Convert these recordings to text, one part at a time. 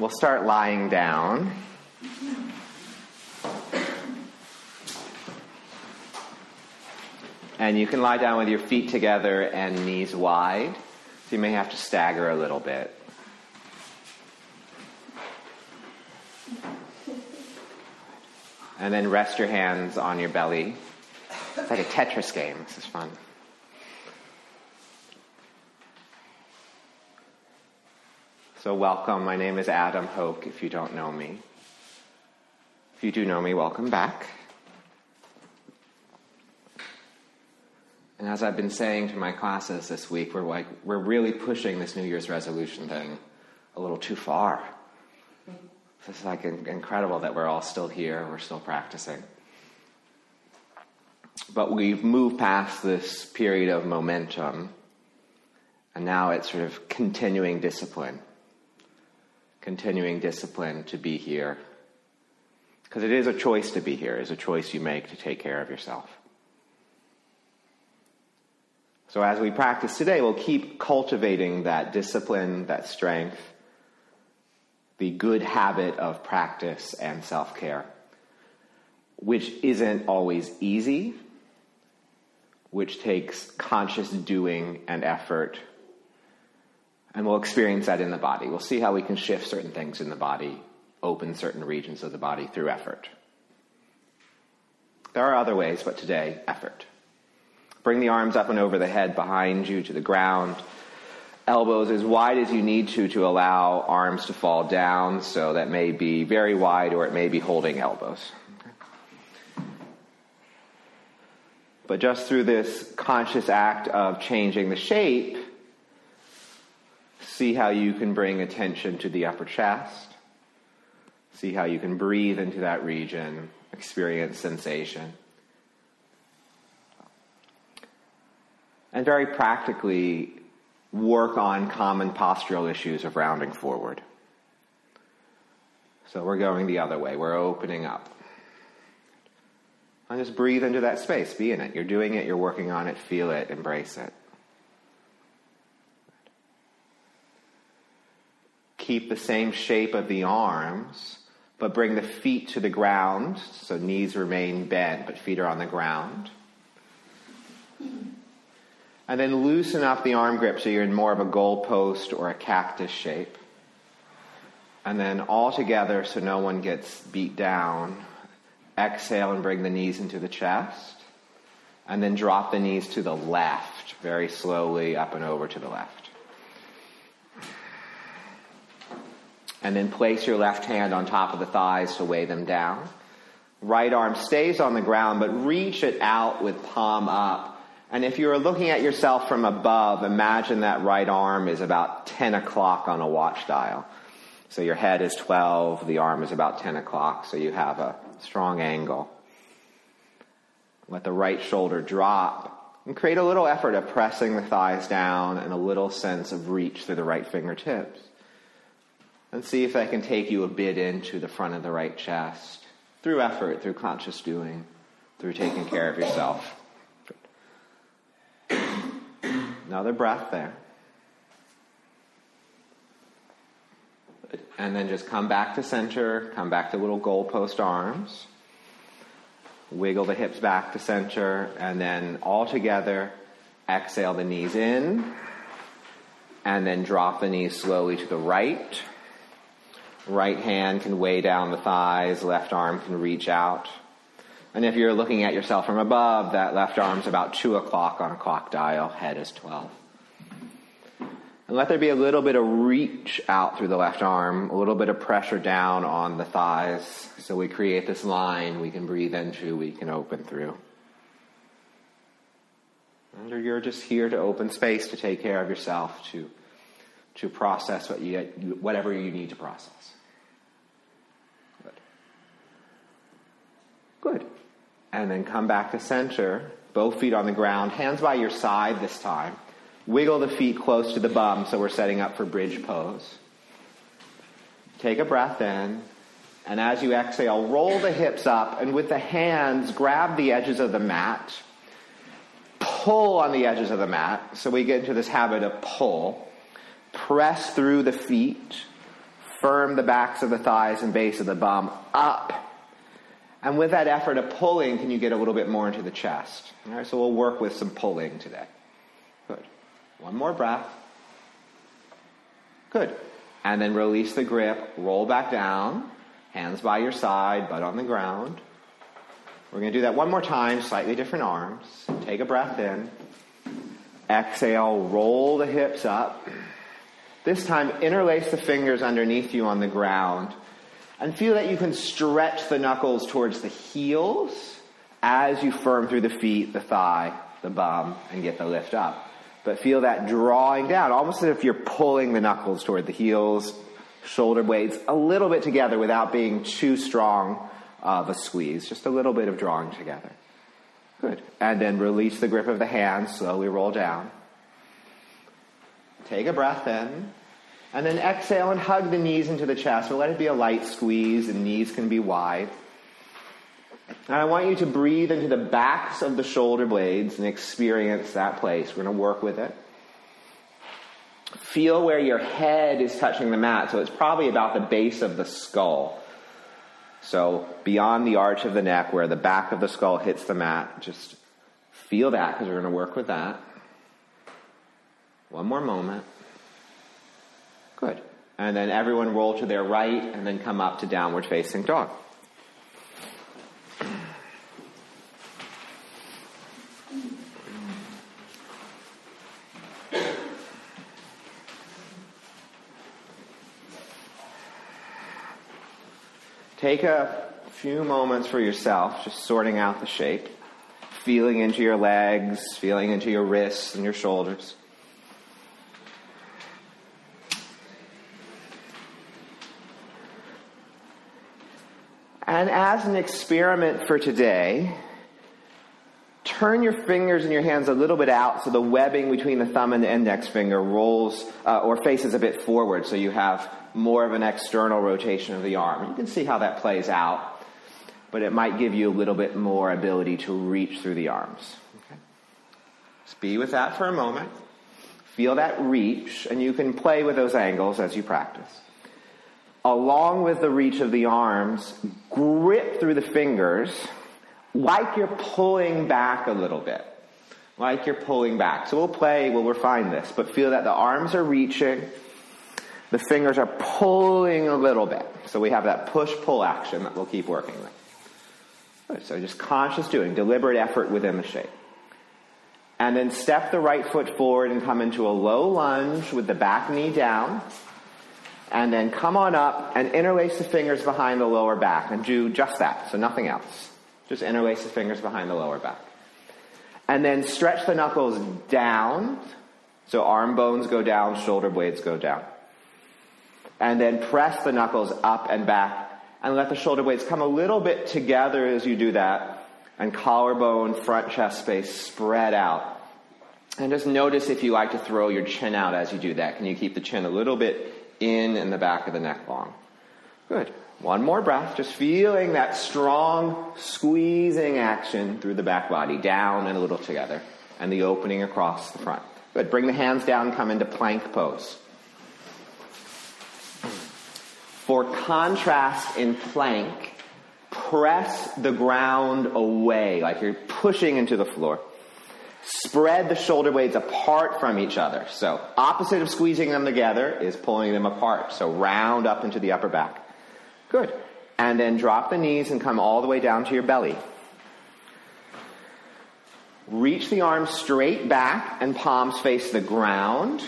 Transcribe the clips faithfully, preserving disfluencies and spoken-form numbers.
We'll start lying down. And you can lie down with your feet together and knees wide. So you may have to stagger a little bit. And then rest your hands on your belly. It's like a Tetris game. This is fun. So welcome. My name is Adam Hoke, if you don't know me. If you do know me, welcome back. And as I've been saying to my classes this week, we're like, we're really pushing this New Year's resolution thing a little too far. It's like incredible that we're all still here, we're still practicing. But we've moved past this period of momentum, and now it's sort of continuing discipline. Continuing discipline to be here. Because it is a choice to be here, it is a choice you make to take care of yourself. So as we practice today, we'll keep cultivating that discipline, that strength, the good habit of practice and self-care, which isn't always easy, which takes conscious doing and effort. And we'll experience that in the body. We'll see how we can shift certain things in the body, open certain regions of the body through effort. There are other ways, but today, effort. Bring the arms up and over the head behind you to the ground. Elbows as wide as you need to to allow arms to fall down. So that may be very wide or it may be holding elbows. But just through this conscious act of changing the shape, see how you can bring attention to the upper chest. See how you can breathe into that region, experience sensation. And very practically, work on common postural issues of rounding forward. So we're going the other way. We're opening up. And just breathe into that space. Be in it. You're doing it. You're working on it. Feel it. Embrace it. Keep the same shape of the arms, but bring the feet to the ground. So knees remain bent, but feet are on the ground. And then loosen up the arm grip so you're in more of a goalpost or a cactus shape. And then all together so no one gets beat down. Exhale and bring the knees into the chest. And then drop the knees to the left, very slowly up and over to the left. And then place your left hand on top of the thighs to weigh them down. Right arm stays on the ground, but reach it out with palm up. And if you are looking at yourself from above, imagine that right arm is about ten o'clock on a watch dial. So your head is twelve, the arm is about ten o'clock, so you have a strong angle. Let the right shoulder drop and create a little effort of pressing the thighs down and a little sense of reach through the right fingertips. And see if that can take you a bit into the front of the right chest through effort, through conscious doing, through taking care of yourself. Another breath there. And then just come back to center, come back to little goalpost arms. Wiggle the hips back to center, and then all together, exhale the knees in, and then drop the knees slowly to the right. Right hand can weigh down the thighs, left arm can reach out. And if you're looking at yourself from above, that left arm's about two o'clock on a clock dial, head is twelve. And let there be a little bit of reach out through the left arm, a little bit of pressure down on the thighs. So we create this line we can breathe into, we can open through. And you're just here to open space, to take care of yourself, to, to process what you, whatever you need to process. Good. And then come back to center, both feet on the ground, hands by your side this time. Wiggle the feet close to the bum, so we're setting up for bridge pose. Take a breath in, and as you exhale, roll the hips up, and with the hands, grab the edges of the mat, pull on the edges of the mat, so we get into this habit of pull, press through the feet, firm the backs of the thighs and base of the bum up. And with that effort of pulling, can you get a little bit more into the chest? All right, so we'll work with some pulling today. Good. One more breath. Good. And then release the grip, roll back down, hands by your side, butt on the ground. We're going to do that one more time, slightly different arms. Take a breath in. Exhale, roll the hips up. This time, interlace the fingers underneath you on the ground and feel that you can stretch the knuckles towards the heels as you firm through the feet, the thigh, the bum, and get the lift up. But feel that drawing down, almost as if you're pulling the knuckles toward the heels, shoulder blades a little bit together without being too strong of a squeeze. Just a little bit of drawing together. Good. And then release the grip of the hands, slowly roll down. Take a breath in. And then exhale and hug the knees into the chest. We'll let it be a light squeeze. The knees can be wide. And I want you to breathe into the backs of the shoulder blades and experience that place. We're going to work with it. Feel where your head is touching the mat. So it's probably about the base of the skull. So beyond the arch of the neck where the back of the skull hits the mat. Just feel that because we're going to work with that. One more moment. Good. And then everyone roll to their right and then come up to downward facing dog. Take a few moments for yourself, just sorting out the shape, feeling into your legs, feeling into your wrists and your shoulders. And as an experiment for today, turn your fingers and your hands a little bit out so the webbing between the thumb and the index finger rolls uh, or faces a bit forward so you have more of an external rotation of the arm. You can see how that plays out, but it might give you a little bit more ability to reach through the arms. Okay? Just be with that for a moment. Feel that reach, and you can play with those angles as you practice. Along with the reach of the arms, grip through the fingers like you're pulling back a little bit. Like you're pulling back. So we'll play, we'll refine this, but feel that the arms are reaching. The fingers are pulling a little bit. So we have that push-pull action that we'll keep working with. Good. So just conscious doing, deliberate effort within the shape. And then step the right foot forward and come into a low lunge with the back knee down. And then come on up and interlace the fingers behind the lower back. And do just that, so nothing else. Just interlace the fingers behind the lower back. And then stretch the knuckles down. So arm bones go down, shoulder blades go down. And then press the knuckles up and back and let the shoulder blades come a little bit together as you do that. And collarbone, front chest space spread out. And just notice if you like to throw your chin out as you do that. Can you keep the chin a little bit in and the back of the neck long? Good. One more breath. Just feeling that strong squeezing action through the back body. Down and a little together. And the opening across the front. Good. Bring the hands down. Come into plank pose. For contrast in plank, press the ground away, like you're pushing into the floor. Spread the shoulder blades apart from each other. So opposite of squeezing them together is pulling them apart. So round up into the upper back. Good. And then drop the knees and come all the way down to your belly. Reach the arms straight back and palms face the ground.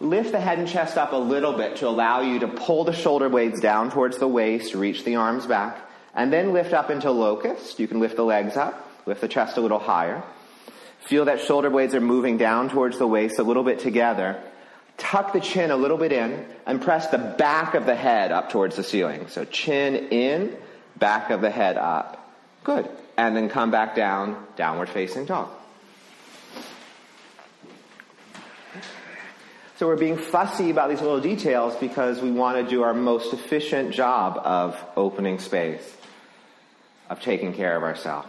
Lift the head and chest up a little bit to allow you to pull the shoulder blades down towards the waist, reach the arms back, and then lift up into locust. You can lift the legs up, lift the chest a little higher. Feel that shoulder blades are moving down towards the waist a little bit together. Tuck the chin a little bit in and press the back of the head up towards the ceiling. So chin in, back of the head up. Good. And then come back down, downward facing dog. So we're being fussy about these little details because we want to do our most efficient job of opening space, of taking care of ourselves.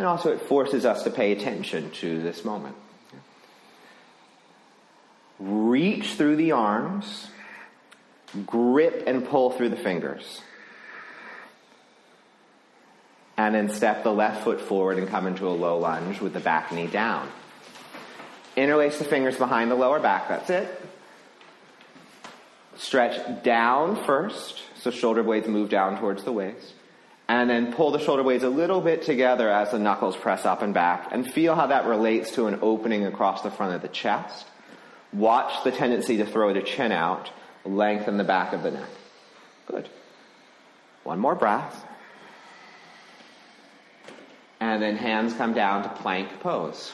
And also it forces us to pay attention to this moment. Reach through the arms. grip and pull through the fingers. And then step the left foot forward and come into a low lunge with the back knee down. Interlace the fingers behind the lower back. That's it. Stretch down first, so shoulder blades move down towards the waist. And then pull the shoulder blades a little bit together as the knuckles press up and back. And feel how that relates to an opening across the front of the chest. Watch the tendency to throw the chin out. Lengthen the back of the neck. Good. One more breath. And then hands come down to plank pose.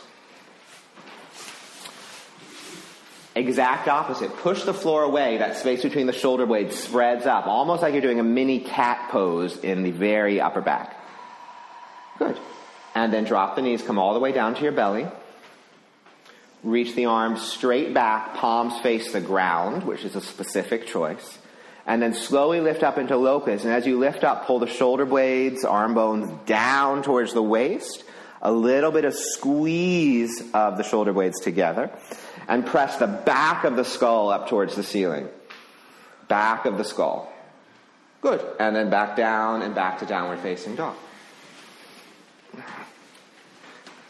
Exact opposite. Push the floor away. That space between the shoulder blades spreads up, almost like you're doing a mini cat pose in the very upper back. Good. And then drop the knees. Come all the way down to your belly. Reach the arms straight back. Palms face the ground, which is a specific choice. And then slowly lift up into locust. And as you lift up, pull the shoulder blades, arm bones down towards the waist. A little bit of squeeze of the shoulder blades together. And press the back of the skull up towards the ceiling. Back of the skull. Good. And then back down and back to downward facing dog.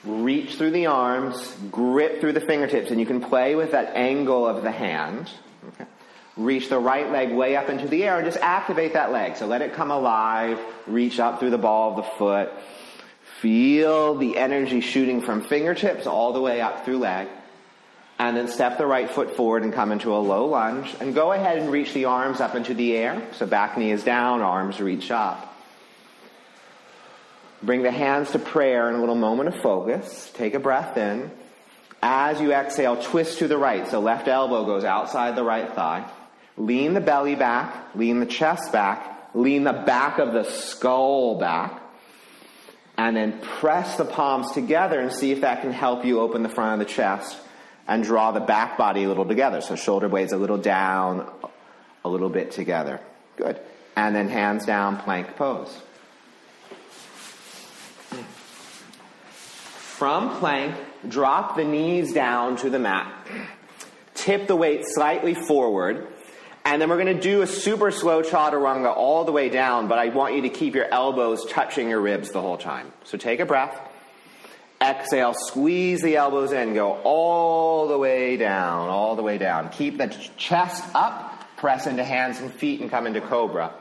Reach through the arms, grip through the fingertips, and you can play with that angle of the hand. Okay. Reach the right leg way up into the air and just activate that leg. So let it come alive. Reach up through the ball of the foot. Feel the energy shooting from fingertips all the way up through leg. And then step the right foot forward and come into a low lunge. And go ahead and reach the arms up into the air. So back knee is down, arms reach up. Bring the hands to prayer in a little moment of focus. Take a breath in. As you exhale, twist to the right. So left elbow goes outside the right thigh. Lean the belly back. Lean the chest back. Lean the back of the skull back. And then press the palms together and see if that can help you open the front of the chest. And draw the back body a little together. So shoulder blades a little down, a little bit together. Good. And then hands down, plank pose. From plank, drop the knees down to the mat. Tip the weight slightly forward. And then we're going to do a super slow chaturanga all the way down. But I want you to keep your elbows touching your ribs the whole time. So take a breath. Exhale, squeeze the elbows in, go all the way down, all the way down. Keep the chest up, press into hands and feet and come into cobra.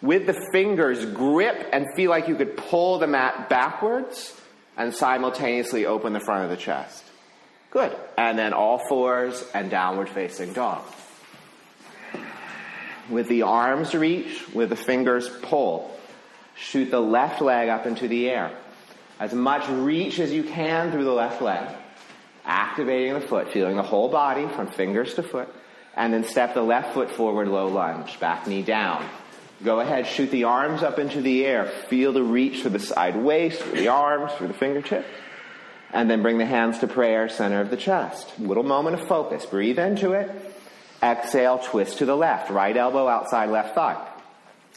With the fingers, grip and feel like you could pull the mat backwards and simultaneously open the front of the chest. Good. And then all fours and downward facing dog. With the arms reach, with the fingers pull. Shoot the left leg up into the air. As much reach as you can through the left leg. Activating the foot, feeling the whole body from fingers to foot. And then step the left foot forward, low lunge. Back knee down. Go ahead, shoot the arms up into the air. Feel the reach through the side waist, through the arms, through the fingertips. And then bring the hands to prayer, center of the chest. Little moment of focus. Breathe into it. Exhale, twist to the left. Right elbow outside left thigh.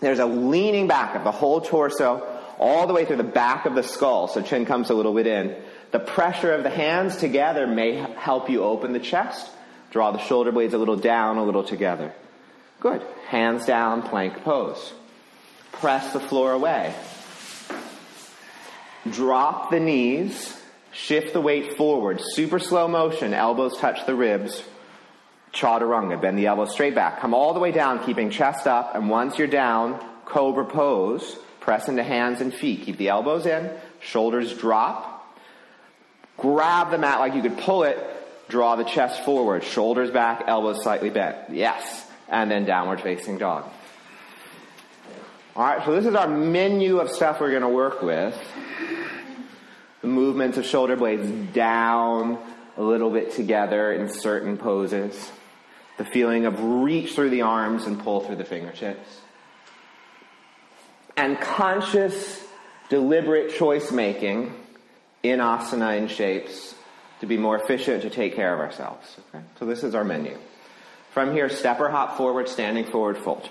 There's a leaning back of the whole torso. All the way through the back of the skull, so chin comes a little bit in. The pressure of the hands together may help you open the chest. Draw the shoulder blades a little down, a little together. Good. Hands down, plank pose. Press the floor away. Drop the knees. Shift the weight forward. Super slow motion. Elbows touch the ribs. Chaturanga. Bend the elbows straight back. Come all the way down, keeping chest up. And once you're down, cobra pose. Press into hands and feet. Keep the elbows in. Shoulders drop. Grab the mat like you could pull it. Draw the chest forward. Shoulders back. Elbows slightly bent. Yes. And then downward facing dog. All right. So this is our menu of stuff we're going to work with. The movements of shoulder blades down a little bit together in certain poses. The feeling of reach through the arms and pull through the fingertips. And conscious, deliberate choice-making in asana and shapes to be more efficient, to take care of ourselves. Okay? So this is our menu. From here, step or hop forward, standing forward, fold.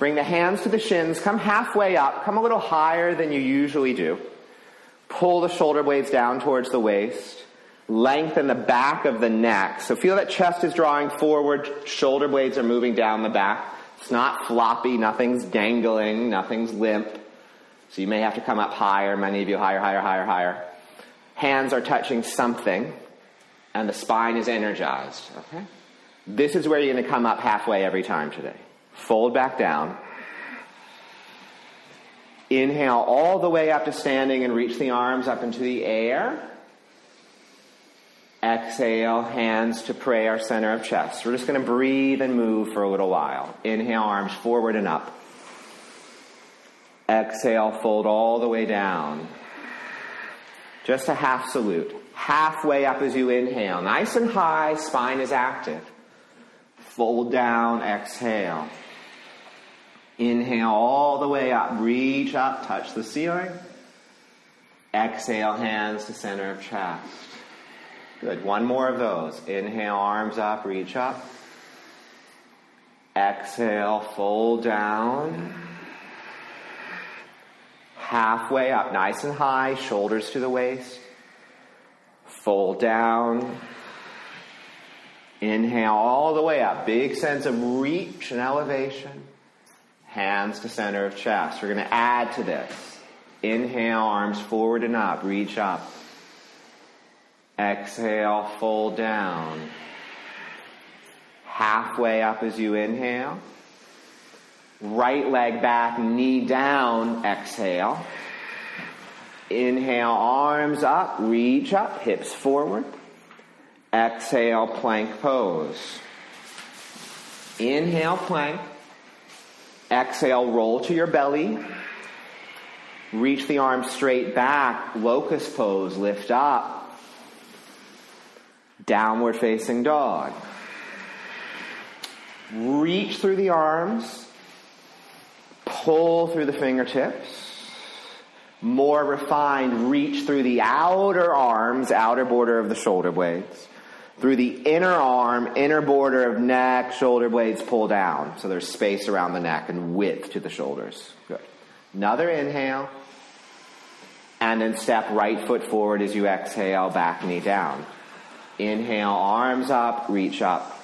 Bring the hands to the shins. Come halfway up. Come a little higher than you usually do. Pull the shoulder blades down towards the waist. Lengthen the back of the neck. So feel that chest is drawing forward, shoulder blades are moving down the back. It's not floppy, nothing's dangling, nothing's limp. So you may have to come up higher, many of you higher, higher, higher, higher. Hands are touching something, and the spine is energized, okay? This is where you're gonna come up halfway every time today. Fold back down. Inhale all the way up to standing and reach the arms up into the air. Exhale, hands to prayer, center of chest. We're just gonna breathe and move for a little while. Inhale, arms forward and up. Exhale, fold all the way down. Just a half salute. Halfway up as you inhale. Nice and high, spine is active. Fold down, exhale. Inhale all the way up. Reach up, touch the ceiling. Exhale, hands to center of chest. Good, one more of those. Inhale, arms up, reach up. Exhale, fold down. Halfway up, nice and high, shoulders to the waist. Fold down. Inhale all the way up. Big sense of reach and elevation. Hands to center of chest. We're gonna add to this. Inhale, arms forward and up, reach up. Exhale, fold down. Halfway up as you inhale. Right leg back, knee down, exhale. Inhale, arms up, reach up, hips forward. Exhale, plank pose. Inhale, plank. Exhale, roll to your belly. Reach the arms straight back, locust pose, lift up. Downward facing dog. Reach through the arms. Pull through the fingertips. More refined, reach through the outer arms, outer border of the shoulder blades. Through the inner arm, inner border of neck, shoulder blades pull down. So there's space around the neck and width to the shoulders. Good. Another inhale. And then step right foot forward as you exhale, back knee down. Inhale, arms up, reach up.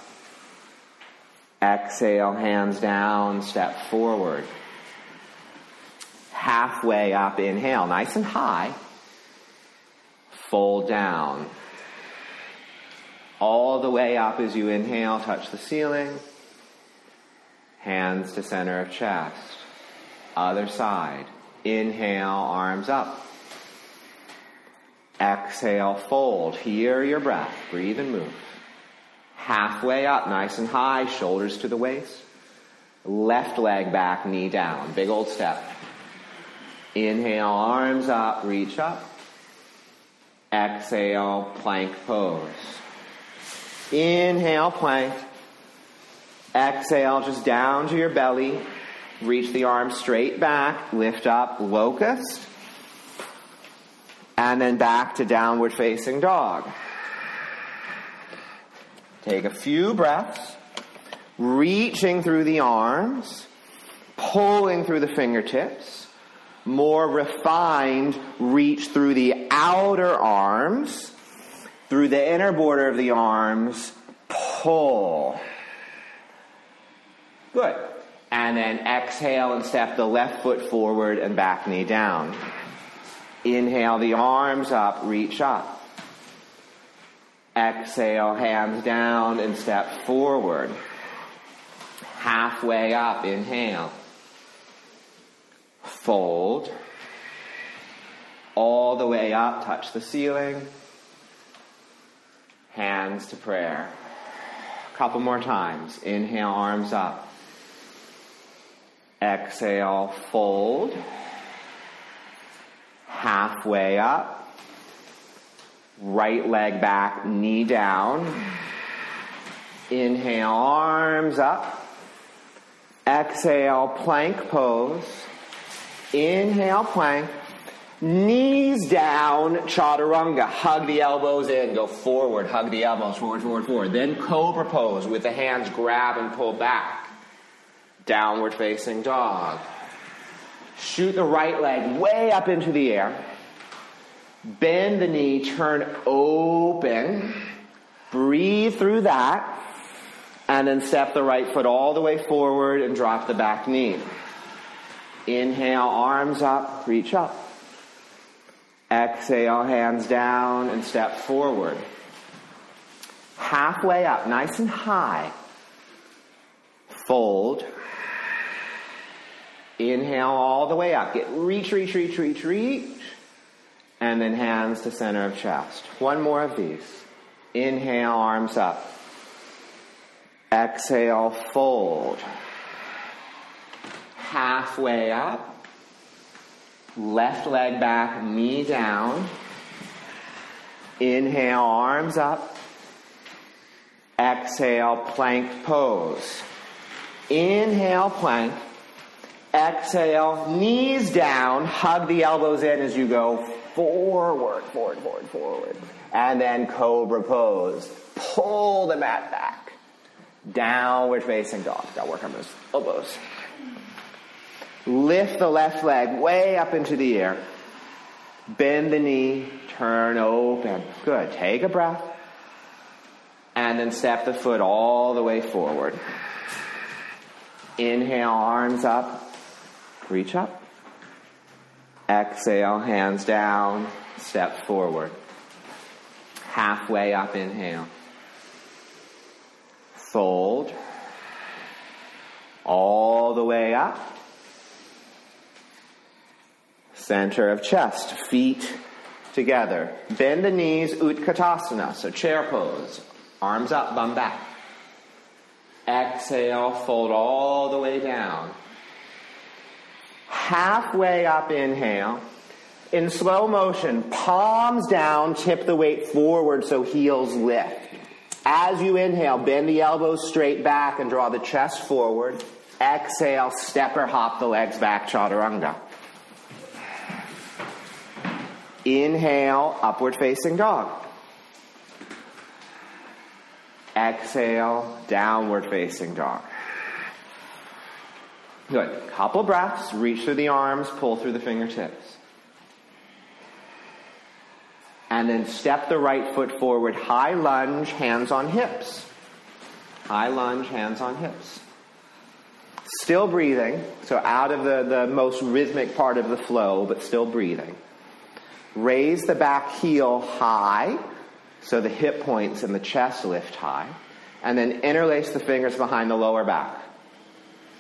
Exhale, hands down, step forward. Halfway up, inhale, nice and high. Fold down. All the way up as you inhale, touch the ceiling. Hands to center of chest. Other side. Inhale, arms up. Exhale, fold. Hear your breath. Breathe and move. Halfway up, nice and high, shoulders to the waist. Left leg back, knee down. Big old step. Inhale, arms up, reach up. Exhale, plank pose. Inhale, plank. Exhale, just down to your belly. Reach the arms straight back. Lift up, locust. And then back to downward facing dog. Take a few breaths, reaching through the arms, pulling through the fingertips, more refined, reach through the outer arms, through the inner border of the arms, pull. Good. And then exhale and step the left foot forward and back knee down. Inhale, the arms up, reach up. Exhale, hands down and step forward. Halfway up, inhale. Fold. All the way up, touch the ceiling. Hands to prayer. A couple more times. Inhale, arms up. Exhale, fold. Halfway up, right leg back, knee down. Inhale, arms up. Exhale, plank pose. Inhale, plank. Knees down, chaturanga. Hug the elbows in, go forward, hug the elbows, forward, forward, forward. Then cobra pose with the hands grab and pull back. Downward facing dog. Shoot the right leg way up into the air. Bend the knee, turn open, breathe through that, and then step the right foot all the way forward and drop the back knee. Inhale, arms up, reach up. Exhale, hands down, and step forward. Halfway up, nice and high. Fold. Inhale all the way up. Get reach, reach, reach, reach, reach. And then hands to center of chest. One more of these. Inhale, arms up. Exhale, fold. Halfway up. Left leg back, knee down. Inhale, arms up. Exhale, plank pose. Inhale, plank. Exhale, knees down. Hug the elbows in as you go forward, forward, forward, forward. And then cobra pose. Pull the mat back. Downward facing dog. Gotta work on those elbows. Lift the left leg way up into the air. Bend the knee. Turn open. Good. Take a breath. And then step the foot all the way forward. Inhale, arms up. Reach up. Exhale, hands down. Step forward. Halfway up, inhale. Fold. All the way up. Center of chest. Feet together. Bend the knees, Utkatasana. So chair pose. Arms up, bum back. Exhale, fold all the way down. Halfway up, inhale. In slow motion, palms down, tip the weight forward so heels lift. As you inhale, bend the elbows straight back and draw the chest forward. Exhale, step or hop the legs back, Chaturanga. Inhale, upward facing dog. Exhale, downward facing dog. Good. Couple breaths. Reach through the arms, pull through the fingertips. And then step the right foot forward. High lunge, hands on hips. High lunge, hands on hips. Still breathing. So out of the, the most rhythmic part of the flow, but still breathing. Raise the back heel high. So the hip points and the chest lift high. And then interlace the fingers behind the lower back.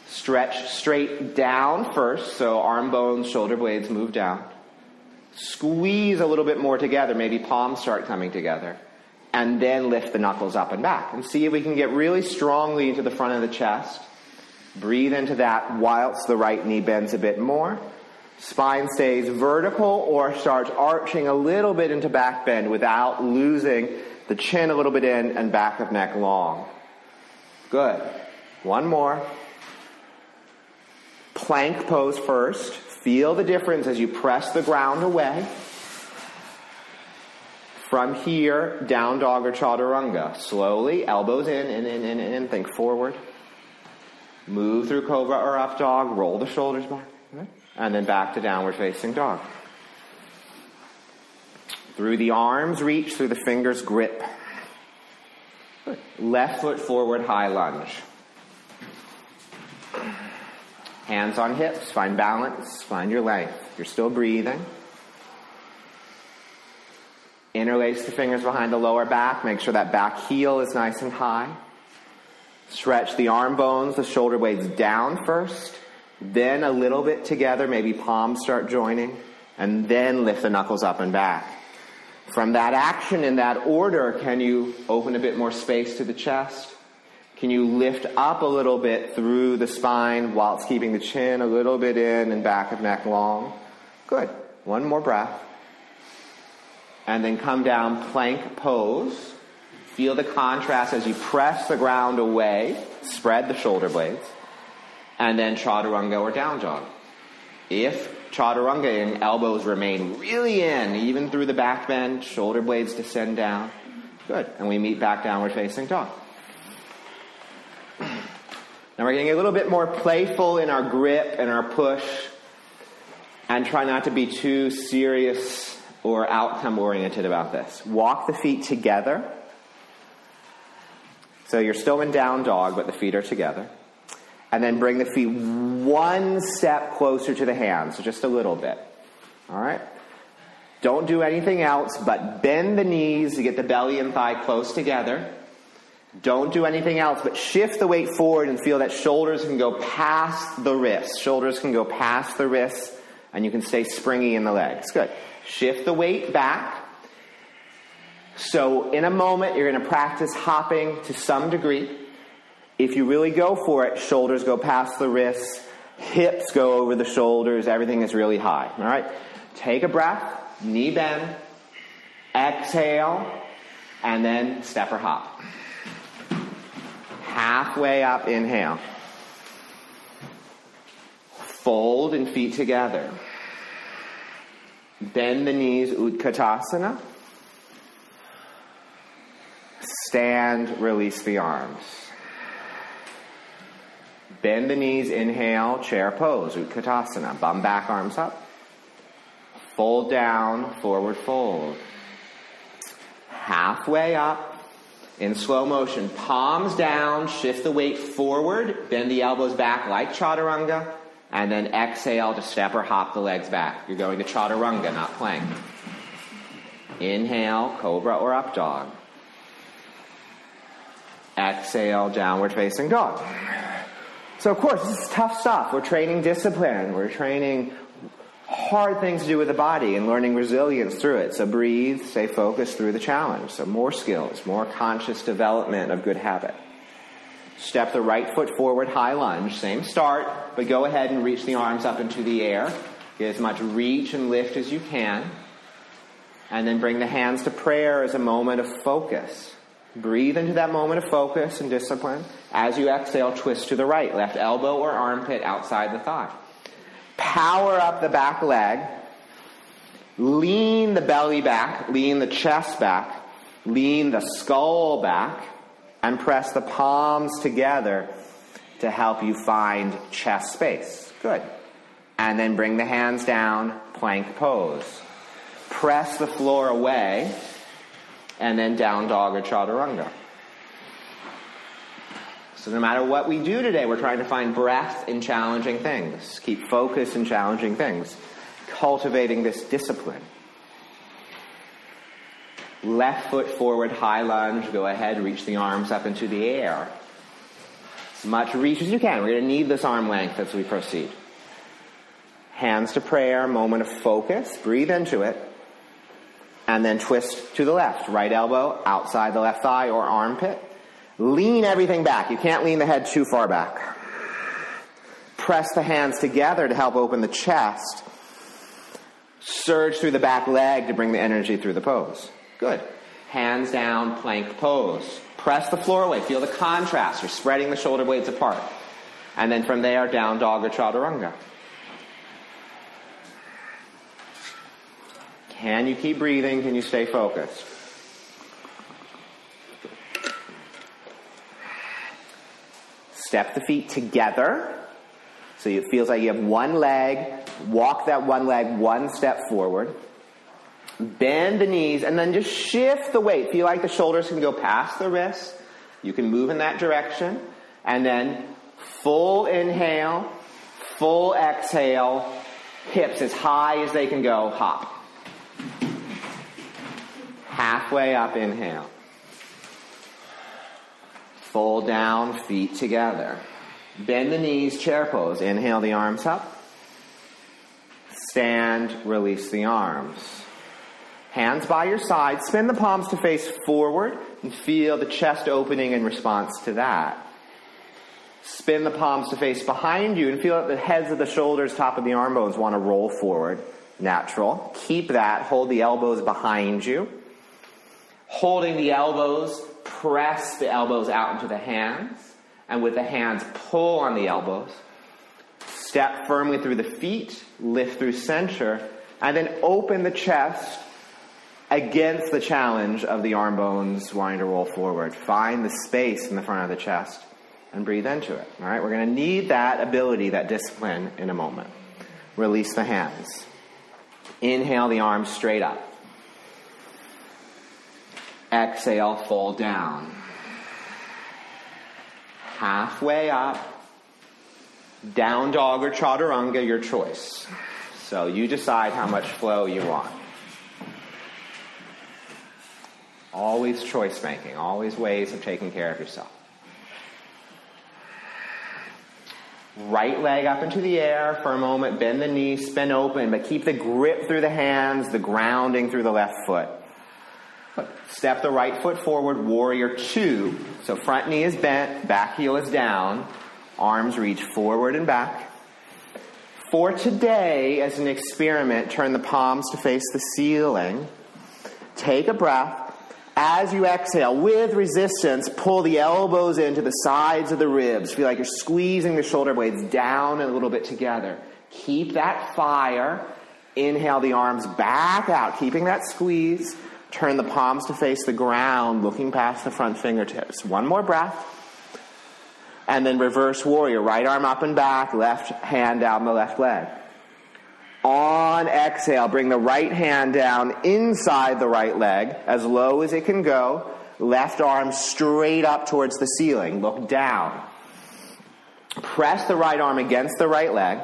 Stretch straight down first, so arm bones, shoulder blades move down. Squeeze a little bit more together, maybe palms start coming together. And then lift the knuckles up and back. And see if we can get really strongly into the front of the chest. Breathe into that whilst the right knee bends a bit more. Spine stays vertical or starts arching a little bit into back bend without losing the chin a little bit in and back of neck long. Good. One more. Plank pose first. Feel the difference as you press the ground away. From here, down dog or chaturanga. Slowly, elbows in, in, in, in, in. Think forward. Move through cobra or up dog. Roll the shoulders back. And then back to downward facing dog. Through the arms, reach. Through the fingers, grip. Good. Left foot forward, high lunge. Hands on hips. Find balance. Find your length. You're still breathing. Interlace the fingers behind the lower back. Make sure that back heel is nice and high. Stretch the arm bones, the shoulder blades down first. Then a little bit together, maybe palms start joining, and then lift the knuckles up and back. From that action in that order, can you open a bit more space to the chest? Can you lift up a little bit through the spine whilst keeping the chin a little bit in and back of neck long? Good. One more breath. And then come down, plank pose. Feel the contrast as you press the ground away. Spread the shoulder blades. And then chaturanga or down dog. If chaturanga and elbows remain really in, even through the back bend, shoulder blades descend down. Good. And we meet back downward facing dog. Now we're getting a little bit more playful in our grip and our push. And try not to be too serious or outcome-oriented about this. Walk the feet together. So you're still in down dog, but the feet are together. And then bring the feet one step closer to the hands, so just a little bit. All right? Don't do anything else but bend the knees to get the belly and thigh close together. Don't do anything else but shift the weight forward and feel that shoulders can go past the wrists. Shoulders can go past the wrists, and you can stay springy in the legs. Good. Shift the weight back. So in a moment, you're going to practice hopping to some degree. If you really go for it, shoulders go past the wrists, hips go over the shoulders, everything is really high. All right? Take a breath, knee bend, exhale, and then step or hop. Halfway up, inhale. Fold and feet together. Bend the knees, Utkatasana. Stand, release the arms. Bend the knees, inhale, chair pose, Utkatasana. Bum back, arms up. Fold down, forward fold. Halfway up. In slow motion, palms down, shift the weight forward, bend the elbows back like Chaturanga, and then exhale to step or hop the legs back. You're going to Chaturanga, not plank. Inhale, Cobra or Up Dog. Exhale, Downward Facing Dog. So of course, this is tough stuff. We're training discipline. We're training hard things to do with the body and learning resilience through it. So breathe, stay focused through the challenge. So more skills, more conscious development of good habit. Step the right foot forward, high lunge. Same start, but go ahead and reach the arms up into the air. Get as much reach and lift as you can. And then bring the hands to prayer as a moment of focus. Breathe into that moment of focus and discipline. As you exhale, twist to the right, left elbow or armpit outside the thigh. Power up the back leg. Lean the belly back. Lean the chest back. Lean the skull back. And press the palms together to help you find chest space. Good. And then bring the hands down, plank pose. Press the floor away. And then down dog or Chaturanga. So no matter what we do today, we're trying to find breath in challenging things. Keep focus in challenging things. Cultivating this discipline. Left foot forward, high lunge. Go ahead, reach the arms up into the air. As much reach as you can. We're going to need this arm length as we proceed. Hands to prayer, moment of focus. Breathe into it. And then twist to the left. Right elbow outside the left thigh or armpit. Lean everything back. You can't lean the head too far back. Press the hands together to help open the chest. Surge through the back leg to bring the energy through the pose. Good. Hands down, plank pose. Press the floor away. Feel the contrast. You're spreading the shoulder blades apart. And then from there, down dog or Chaturanga. Can you keep breathing? Can you stay focused? Step the feet together, so it feels like you have one leg. Walk that one leg one step forward. Bend the knees, and then just shift the weight. Feel like the shoulders can go past the wrists. You can move in that direction. And then full inhale, full exhale, hips as high as they can go, hop. Halfway up, inhale. Fold down, feet together. Bend the knees, chair pose. Inhale the arms up. Stand, release the arms. Hands by your side. Spin the palms to face forward and feel the chest opening in response to that. Spin the palms to face behind you and feel that the heads of the shoulders, top of the arm bones want to roll forward. Natural. Keep that. Hold the elbows behind you. Holding the elbows, press the elbows out into the hands, and with the hands, pull on the elbows. Step firmly through the feet, lift through center, and then open the chest against the challenge of the arm bones wanting to roll forward. Find the space in the front of the chest and breathe into it. All right, we're going to need that ability, that discipline in a moment. Release the hands. Inhale the arms straight up. Exhale, fold down. Halfway up. Down dog or chaturanga, your choice. So you decide how much flow you want. Always choice making, always ways of taking care of yourself. Right leg up into the air for a moment, bend the knee, spin open, but keep the grip through the hands, the grounding through the left foot. Step the right foot forward, warrior two. So front knee is bent, back heel is down, arms reach forward and back. For today, as an experiment, turn the palms to face the ceiling. Take a breath. As you exhale, with resistance, pull the elbows into the sides of the ribs. Feel like you're squeezing the shoulder blades down and a little bit together. Keep that fire. Inhale the arms back out, keeping that squeeze. Turn the palms to face the ground, looking past the front fingertips. One more breath. And then reverse warrior. Right arm up and back, left hand down the left leg. On exhale, bring the right hand down inside the right leg, as low as it can go. Left arm straight up towards the ceiling. Look down. Press the right arm against the right leg.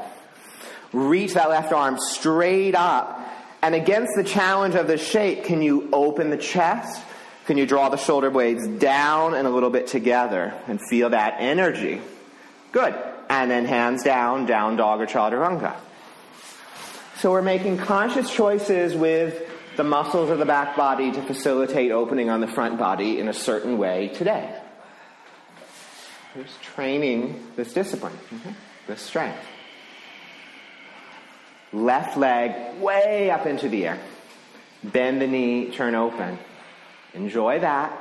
Reach that left arm straight up. And against the challenge of the shape, can you open the chest? Can you draw the shoulder blades down and a little bit together? And feel that energy. Good. And then hands down, down dog or chaturanga. So we're making conscious choices with the muscles of the back body to facilitate opening on the front body in a certain way today. We're just training this discipline, this strength. Left leg way up into the air. Bend the knee, turn open. Enjoy that.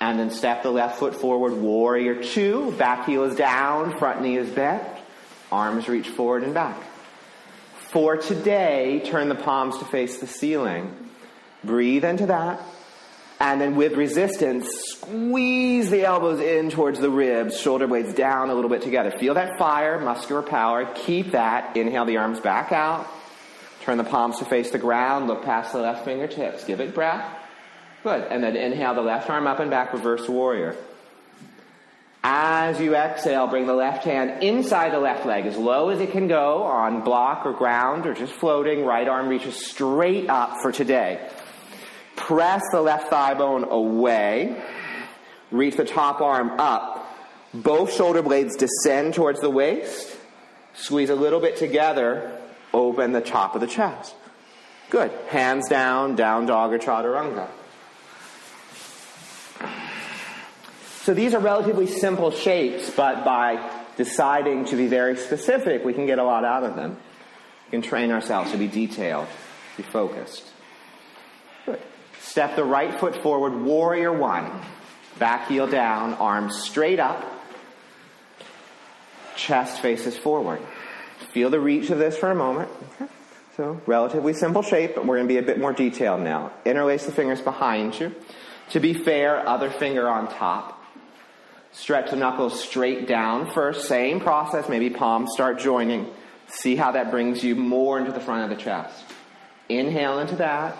And then step the left foot forward, warrior two. Back heel is down, front knee is bent. Arms reach forward and back. For today, turn the palms to face the ceiling. Breathe into that. And then with resistance, squeeze the elbows in towards the ribs, shoulder blades down a little bit together. Feel that fire, muscular power. Keep that. Inhale the arms back out. Turn the palms to face the ground. Look past the left fingertips. Give it breath. Good. And then inhale the left arm up and back, reverse warrior. As you exhale, bring the left hand inside the left leg as low as it can go on block or ground or just floating. Right arm reaches straight up for today. Press the left thigh bone away. Reach the top arm up. Both shoulder blades descend towards the waist. Squeeze a little bit together. Open the top of the chest. Good. Hands down, down dog or chaturanga. So these are relatively simple shapes, but by deciding to be very specific, we can get a lot out of them. We can train ourselves to be detailed, be focused. Good. Step the right foot forward, warrior one. Back heel down, arms straight up. Chest faces forward. Feel the reach of this for a moment. Okay. So relatively simple shape, but we're going to be a bit more detailed now. Interlace the fingers behind you. To be fair, other finger on top. Stretch the knuckles straight down first. Same process, maybe palms start joining. See how that brings you more into the front of the chest. Inhale into that.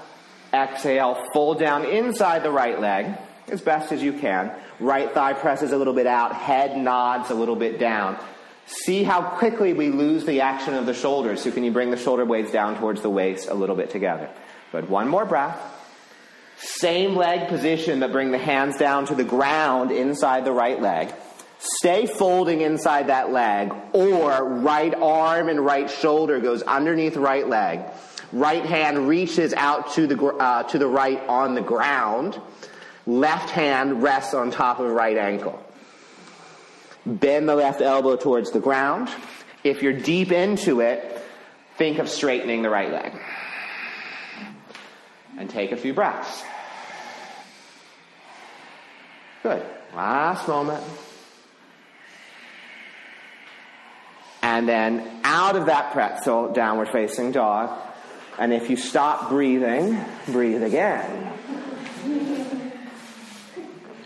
Exhale, fold down inside the right leg as best as you can. Right thigh presses a little bit out. Head nods a little bit down. See how quickly we lose the action of the shoulders. So can you bring the shoulder blades down towards the waist a little bit together? But one more breath. Same leg position, but bring the hands down to the ground inside the right leg. Stay folding inside that leg, or right arm and right shoulder goes underneath right leg. Right hand reaches out to the, uh, to the right on the ground. Left hand rests on top of right ankle. Bend the left elbow towards the ground. If you're deep into it, think of straightening the right leg. And take a few breaths. Good. Last moment. And then out of that pretzel, downward facing dog. And if you stop breathing, breathe again.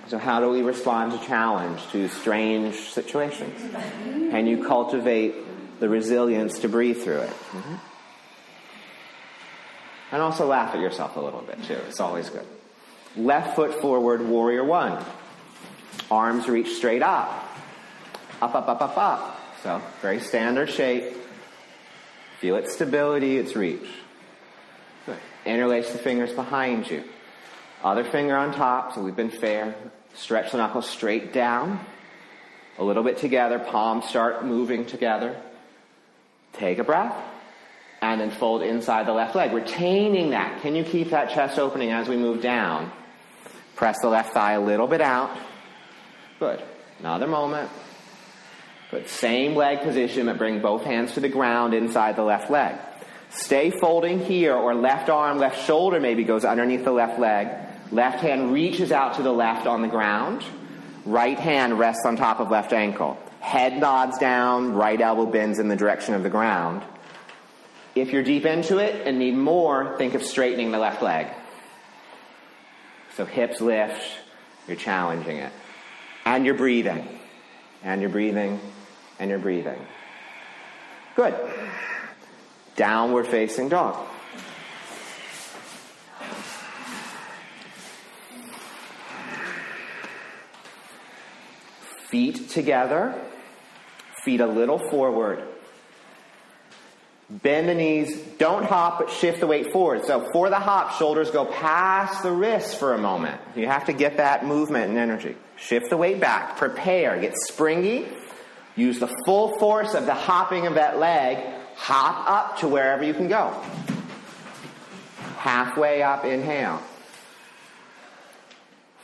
So how do we respond to challenge, to strange situations? Can you cultivate the resilience to breathe through it? Mm-hmm. And also laugh at yourself a little bit, too. It's always good. Left foot forward, warrior one. Arms reach straight up. Up, up, up, up, up. So, very standard shape. Feel its stability, its reach. Good. Interlace the fingers behind you. Other finger on top, so we've been fair. Stretch the knuckles straight down. A little bit together, palms start moving together. Take a breath. And then fold inside the left leg, retaining that. Can you keep that chest opening as we move down? Press the left thigh a little bit out. Good. Another moment. Good. Same leg position, but bring both hands to the ground inside the left leg. Stay folding here, or left arm, left shoulder maybe goes underneath the left leg. Left hand reaches out to the left on the ground. Right hand rests on top of left ankle. Head nods down, right elbow bends in the direction of the ground. If you're deep into it and need more, think of straightening the left leg. So hips lift, you're challenging it. And you're breathing. And you're breathing. And you're breathing. Good. Downward facing dog. Feet together. Feet a little forward. Bend the knees, don't hop, but shift the weight forward. So for the hop, shoulders go past the wrists for a moment. You have to get that movement and energy. Shift the weight back, prepare, get springy. Use the full force of the hopping of that leg. Hop up to wherever you can go. Halfway up, inhale.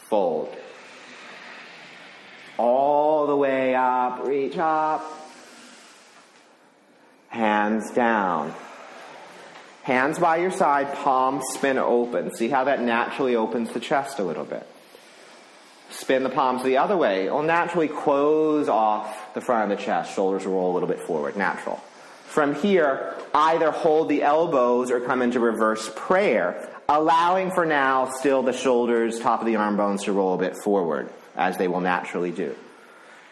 Fold. All the way up, reach up. Hands down. Hands by your side, palms spin open. See how that naturally opens the chest a little bit. Spin the palms the other way. It'll naturally close off the front of the chest. Shoulders roll a little bit forward. Natural. From here, either hold the elbows or come into reverse prayer, allowing for now still the shoulders, top of the arm bones to roll a bit forward, as they will naturally do.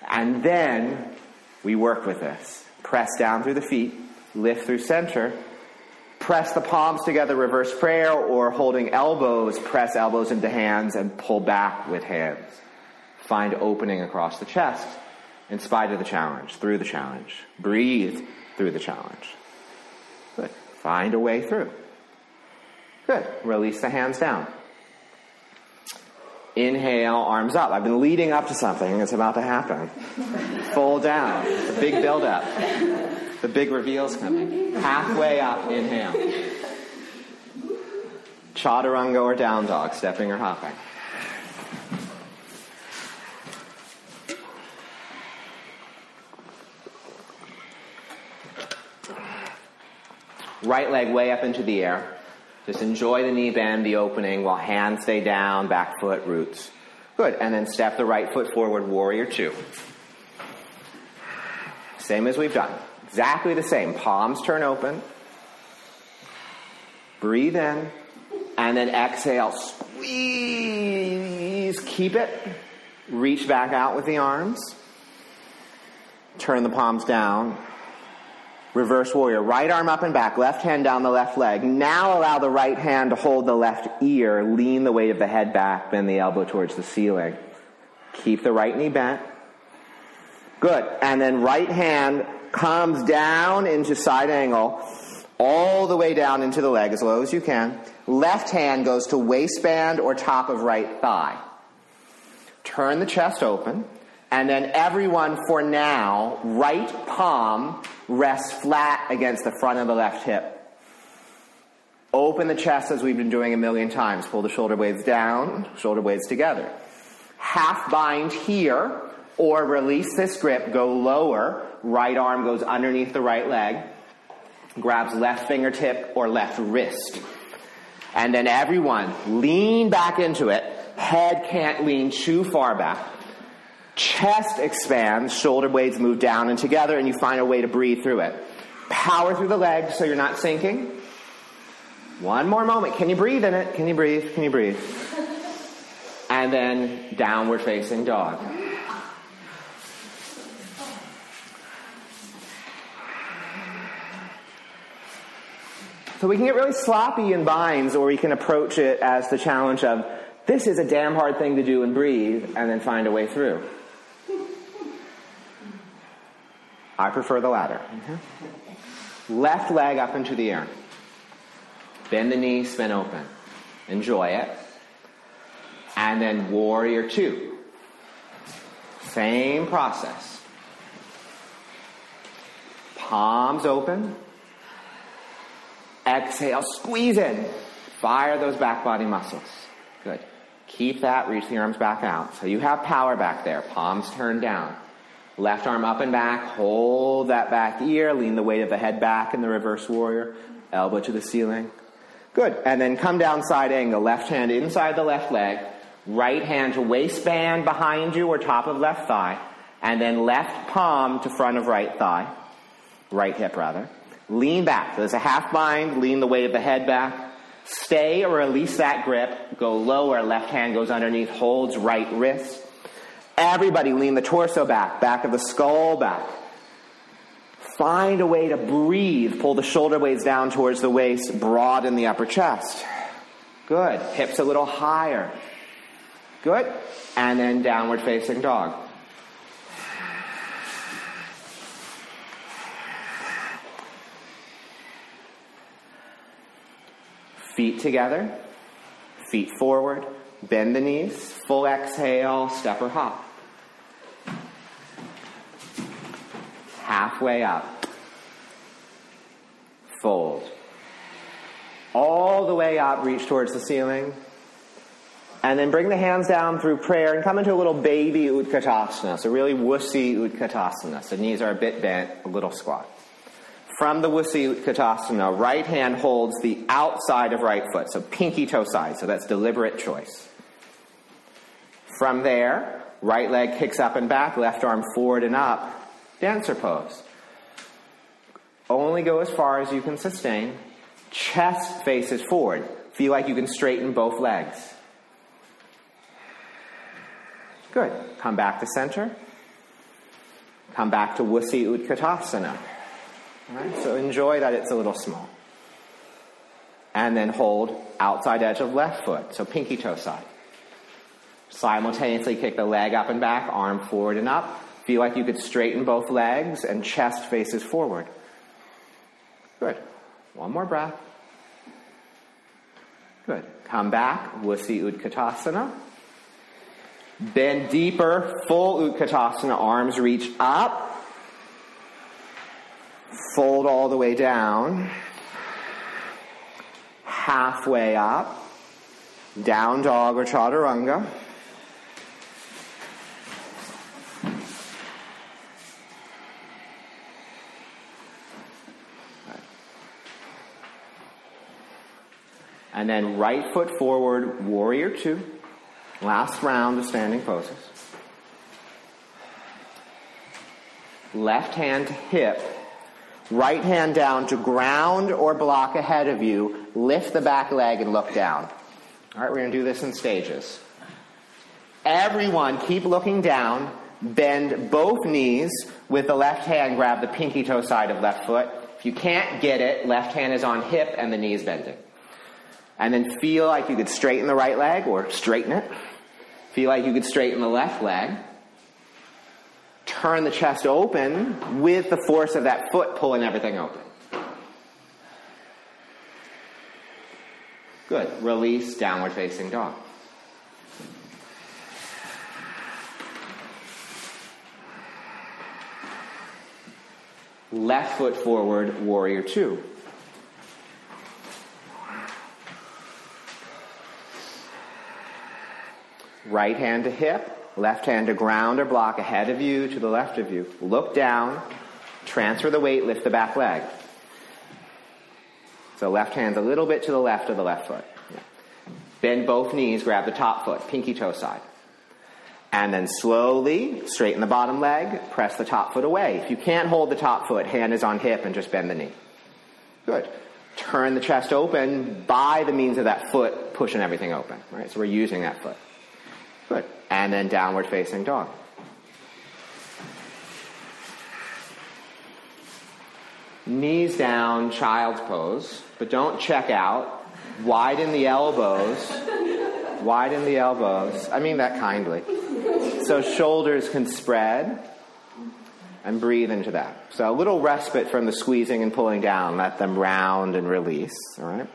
And then we work with this. Press down through the feet, lift through center, press the palms together, reverse prayer, or holding elbows, press elbows into hands and pull back with hands. Find opening across the chest in spite of the challenge, through the challenge. Breathe through the challenge. Good. Find a way through. Good. Release the hands down. Inhale, arms up. I've been leading up to something. It's about to happen. Fold down. The big build-up. The big reveal's coming. Halfway up, inhale. Chaturanga or down dog, stepping or hopping. Right leg way up into the air. Just enjoy the knee bend, the opening, while hands stay down, back foot, roots. Good. And then step the right foot forward, warrior two. Same as we've done. Exactly the same. Palms turn open. Breathe in. And then exhale. Squeeze. Keep it. Reach back out with the arms. Turn the palms down. Reverse warrior. Right arm up and back. Left hand down the left leg. Now allow the right hand to hold the left ear. Lean the weight of the head back. Bend the elbow towards the ceiling. Keep the right knee bent. Good. And then right hand comes down into side angle. All the way down into the leg as low as you can. Left hand goes to waistband or top of right thigh. Turn the chest open. And then everyone for now, right palm rests flat against the front of the left hip. Open the chest as we've been doing a million times. Pull the shoulder blades down, shoulder blades together. Half bind here, or release this grip, go lower. Right arm goes underneath the right leg. Grabs left fingertip or left wrist. And then everyone, lean back into it. Head can't lean too far back. Chest expands, shoulder blades move down and together, and you find a way to breathe through it. Power through the legs so you're not sinking. One more moment. Can you breathe in it? Can you breathe? Can you breathe? And then downward facing dog. So we can get really sloppy in binds, or we can approach it as the challenge of This is a damn hard thing to do and breathe and then find a way through. I prefer the latter. Mm-hmm. Left leg up into the air. Bend the knee, spin open. Enjoy it. And then warrior two. Same process. Palms open. Exhale, squeeze in. Fire those back body muscles. Good. Keep that, reach the arms back out. So you have power back there. Palms turned down. Left arm up and back. Hold that back ear. Lean the weight of the head back in the reverse warrior. Elbow to the ceiling. Good. And then come down side angle. Left hand inside the left leg. Right hand to waistband behind you or top of left thigh. And then left palm to front of right thigh. Right hip, rather. Lean back. There's a half bind. Lean the weight of the head back. Stay or release that grip. Go lower. Left hand goes underneath. Holds right wrist. Everybody lean the torso back. Back of the skull back. Find a way to breathe. Pull the shoulder blades down towards the waist. Broaden the upper chest. Good. Hips a little higher. Good. And then downward facing dog. Feet together, feet forward, bend the knees, full exhale, step or hop. Halfway up. Fold. All the way up, reach towards the ceiling. And then bring the hands down through prayer and come into a little baby Utkatasana, so really wussy Utkatasana. So knees are a bit bent, a little squat. From the wussy Utkatasana, right hand holds the outside of right foot, so pinky toe side, so that's deliberate choice. From there, right leg kicks up and back, left arm forward and up, dancer pose. Only go as far as you can sustain. Chest faces forward. Feel like you can straighten both legs. Good. Come back to center. Come back to wussy Utkatasana. Right, so enjoy that it's a little small. And then hold outside edge of left foot, so pinky toe side. Simultaneously kick the leg up and back, arm forward and up. Feel like you could straighten both legs and chest faces forward. Good. One more breath. Good. Come back, wussy Utkatasana. Bend deeper, full Utkatasana, arms reach up. Fold all the way down, halfway up, down dog or chaturanga. And then right foot forward, warrior two, last round of standing poses. Left hand to hip. Right hand down to ground or block ahead of you. Lift the back leg and look down. All right, we're going to do this in stages. Everyone, keep looking down. Bend both knees. With the left hand, grab the pinky toe side of left foot. If you can't get it, left hand is on hip and the knee's bending. And then feel like you could straighten the right leg or straighten it. Feel like you could straighten the left leg. Turn the chest open with the force of that foot pulling everything open. Good. Release, downward facing dog. Left foot forward, warrior two. Right hand to hip. Left hand to ground or block ahead of you, to the left of you. Look down, transfer the weight, lift the back leg. So left hand's a little bit to the left of the left foot. Yeah. Bend both knees, grab the top foot, pinky toe side. And then slowly straighten the bottom leg, press the top foot away. If you can't hold the top foot, hand is on hip and just bend the knee. Good. Turn the chest open by the means of that foot pushing everything open. Right? So we're using that foot. Good. And then downward facing dog. Knees down, child's pose, but don't check out. Widen the elbows. Widen the elbows. I mean that kindly. So shoulders can spread. And breathe into that. So a little respite from the squeezing and pulling down. Let them round and release. All right.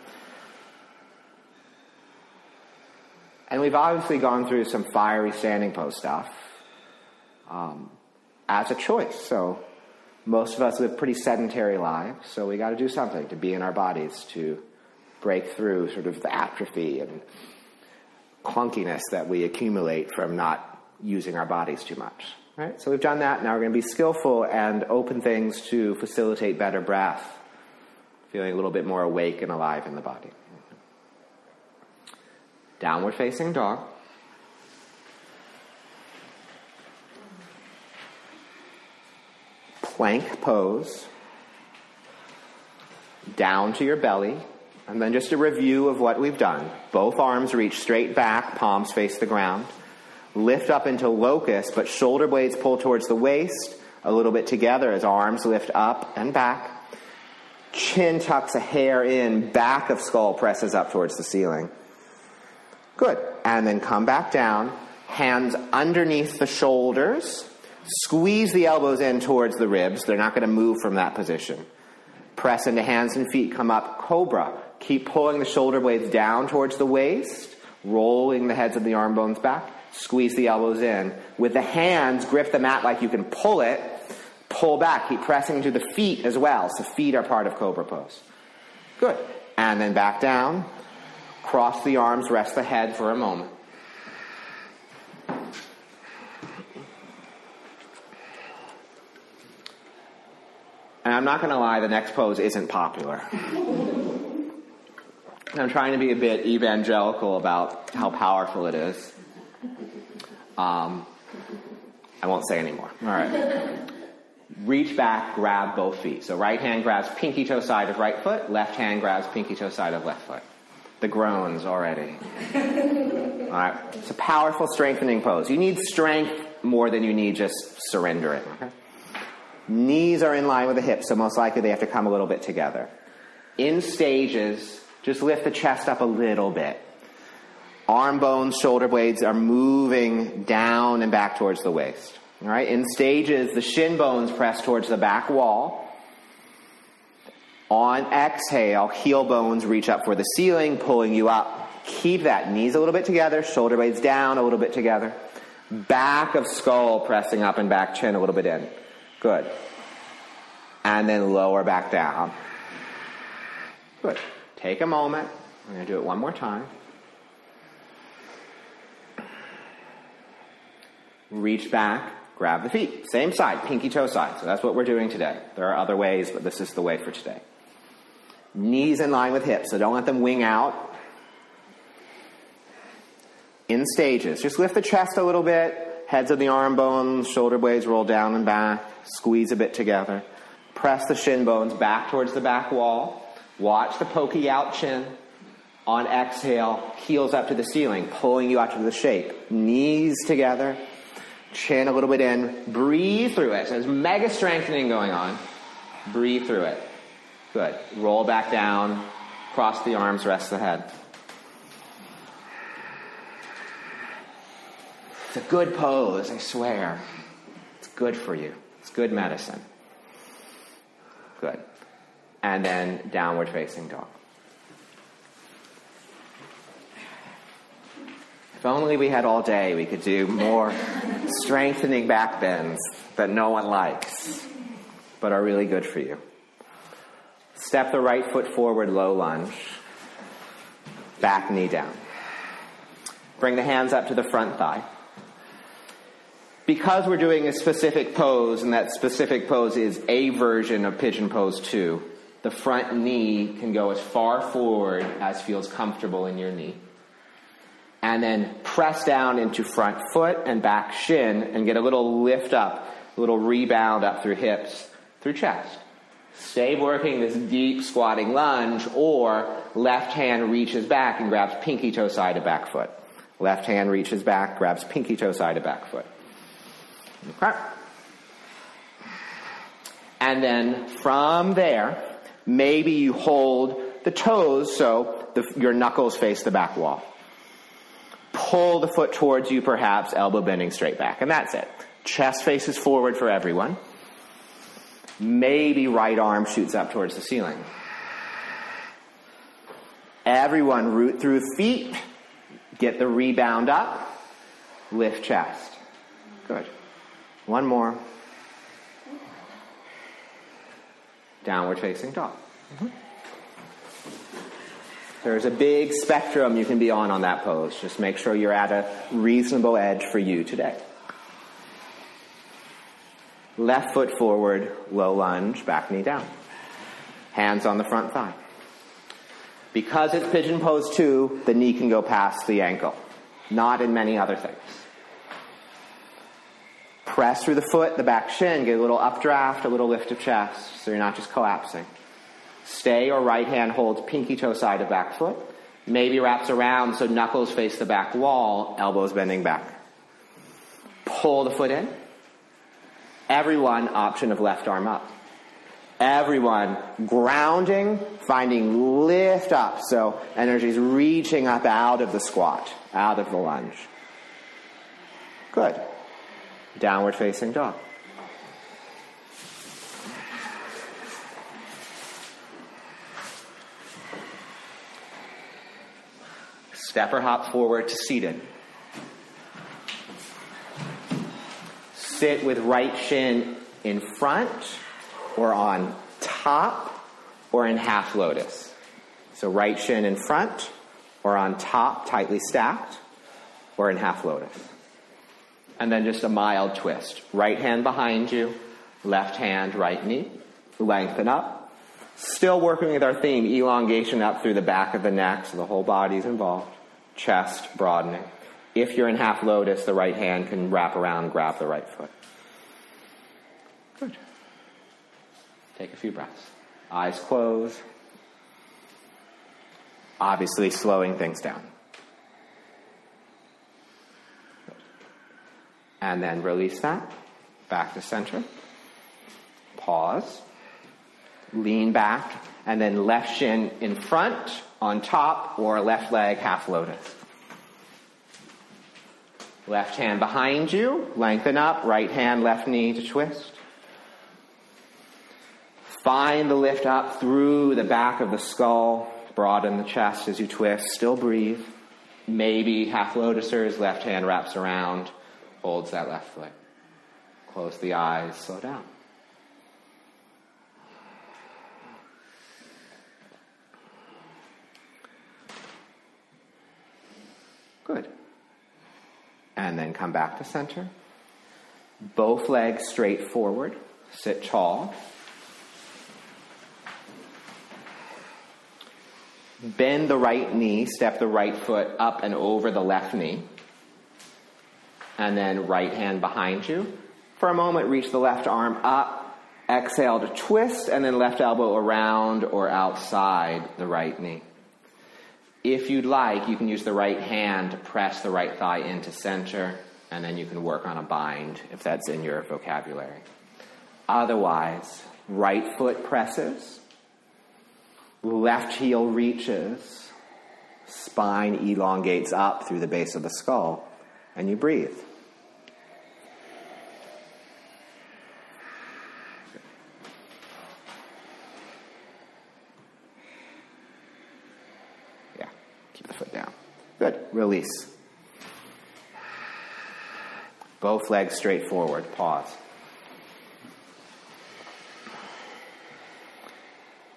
And we've obviously gone through some fiery standing pose stuff um, as a choice. So most of us live pretty sedentary lives, so we got to do something to be in our bodies, to break through sort of the atrophy and clunkiness that we accumulate from not using our bodies too much. Right? So we've done that. Now we're going to be skillful and open things to facilitate better breath, feeling a little bit more awake and alive in the body. Downward facing dog. Plank pose. Down to your belly. And then just a review of what we've done. Both arms reach straight back, palms face the ground. Lift up into locust, but shoulder blades pull towards the waist a little bit together as arms lift up and back. Chin tucks a hair in, back of skull presses up towards the ceiling. Good. And then come back down, hands underneath the shoulders, squeeze the elbows in towards the ribs. They're not going to move from that position. Press into hands and feet, come up, cobra. Keep pulling the shoulder blades down towards the waist, rolling the heads of the arm bones back. Squeeze the elbows in. With the hands, grip the mat like you can pull it. Pull back. Keep pressing to the feet as well. So feet are part of cobra pose. Good. And then back down. Cross the arms. Rest the head for a moment. And I'm not going to lie, the next pose isn't popular. I'm trying to be a bit evangelical about how powerful it is. Um, I won't say anymore. All right. Reach back, grab both feet. So right hand grabs pinky toe side of right foot. Left hand grabs pinky toe side of left foot. The groans already. All right. It's a powerful strengthening pose. You need strength more than you need just surrendering. Okay? Knees are in line with the hips, so most likely they have to come a little bit together. In stages, just lift the chest up a little bit. Arm bones, shoulder blades are moving down and back towards the waist. All right? In stages, the shin bones press towards the back wall. On exhale, heel bones reach up for the ceiling, pulling you up. Keep that. Knees a little bit together, shoulder blades down a little bit together. Back of skull pressing up and back, chin a little bit in. Good. And then lower back down. Good. Take a moment. I'm going to do it one more time. Reach back, grab the feet. Same side, pinky toe side. So that's what we're doing today. There are other ways, but this is the way for today. Knees in line with hips, so don't let them wing out. In stages, just lift the chest a little bit. Heads of the arm bones, shoulder blades roll down and back. Squeeze a bit together. Press the shin bones back towards the back wall. Watch the pokey out chin. On exhale, heels up to the ceiling, pulling you out to the shape. Knees together. Chin a little bit in. Breathe through it. So there's mega strengthening going on. Breathe through it. Good. Roll back down. Cross the arms. Rest the head. It's a good pose, I swear. It's good for you. It's good medicine. Good. And then downward facing dog. If only we had all day, we could do more strengthening back bends that no one likes, but are really good for you. Step the right foot forward, low lunge. Back knee down. Bring the hands up to the front thigh. Because we're doing a specific pose, and that specific pose is a version of pigeon pose two, the front knee can go as far forward as feels comfortable in your knee. And then press down into front foot and back shin and get a little lift up, a little rebound up through hips, through chest. Stay working this deep squatting lunge, or left hand reaches back and grabs pinky toe side of back foot. Left hand reaches back, grabs pinky toe side of back foot. Okay. And then from there, maybe you hold the toes so the, your knuckles face the back wall. pull the foot towards you, perhaps, elbow bending straight back. And that's it. Chest faces forward for everyone. Maybe right arm shoots up towards the ceiling. Everyone root through feet. Get the rebound up. Lift chest. Good. One more. Downward facing dog. Mm-hmm. There's a big spectrum you can be on on that pose. Just make sure you're at a reasonable edge for you today. Left foot forward, low lunge, back knee down. Hands on the front thigh. Because it's pigeon pose two, the knee can go past the ankle. Not in many other things. Press through the foot, the back shin. Get a little updraft, a little lift of chest, so you're not just collapsing. Stay or right hand holds pinky toe side of back foot. Maybe wraps around so knuckles face the back wall, elbows bending back. Pull the foot in. Everyone, option of left arm up. Everyone, grounding, finding lift up. So energy's reaching up out of the squat, out of the lunge. Good. Downward facing dog. Step or hop forward to seated. Sit with right shin in front or on top or in half lotus. So right shin in front or on top, tightly stacked, or in half lotus. And then just a mild twist. Right hand behind you, left hand, right knee. Lengthen up. Still working with our theme, elongation up through the back of the neck, so the whole body's involved. Chest broadening. If you're in half lotus, the right hand can wrap around, grab the right foot. Good. Take a few breaths. Eyes closed. Obviously slowing things down. And then release that. Back to center. Pause. Lean back. And then left shin in front, on top, or left leg half lotus. Left hand behind you. Lengthen up. Right hand, left knee to twist. Find the lift up through the back of the skull. Broaden the chest as you twist. Still breathe. Maybe half lotusers. Left hand wraps around. Holds that left foot. Close the eyes, slow down. Good. And then come back to center. Both legs straight forward. Sit tall. Bend the right knee, step the right foot up and over the left knee. And then right hand behind you. For a moment, reach the left arm up. Exhale to twist, and then left elbow around or outside the right knee. If you'd like, you can use the right hand to press the right thigh into center, and then you can work on a bind if that's in your vocabulary. Otherwise, right foot presses, left heel reaches, spine elongates up through the base of the skull, and you breathe. Yeah, keep the foot down. Good, release. Both legs straight forward, pause.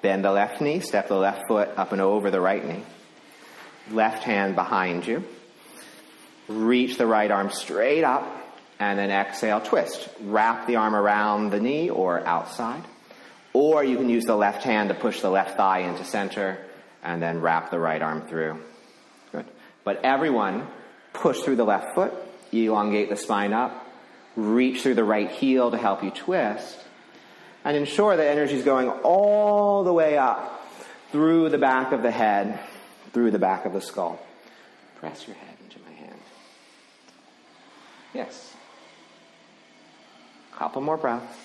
Bend the left knee, step the left foot up and over the right knee. Left hand behind you. Reach the right arm straight up, and then exhale, twist. Wrap the arm around the knee or outside. Or you can use the left hand to push the left thigh into center, and then wrap the right arm through. Good. But everyone, push through the left foot, elongate the spine up, reach through the right heel to help you twist, and ensure that energy is going all the way up, through the back of the head, through the back of the skull. Press your head. Yes. Couple more breaths.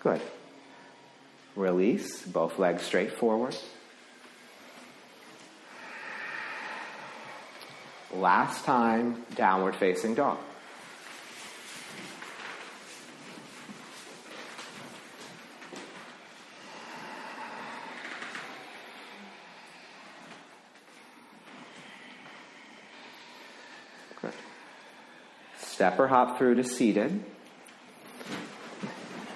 Good. Release, both legs straight forward. Last time, downward facing dog. Good. Step or hop through to seated.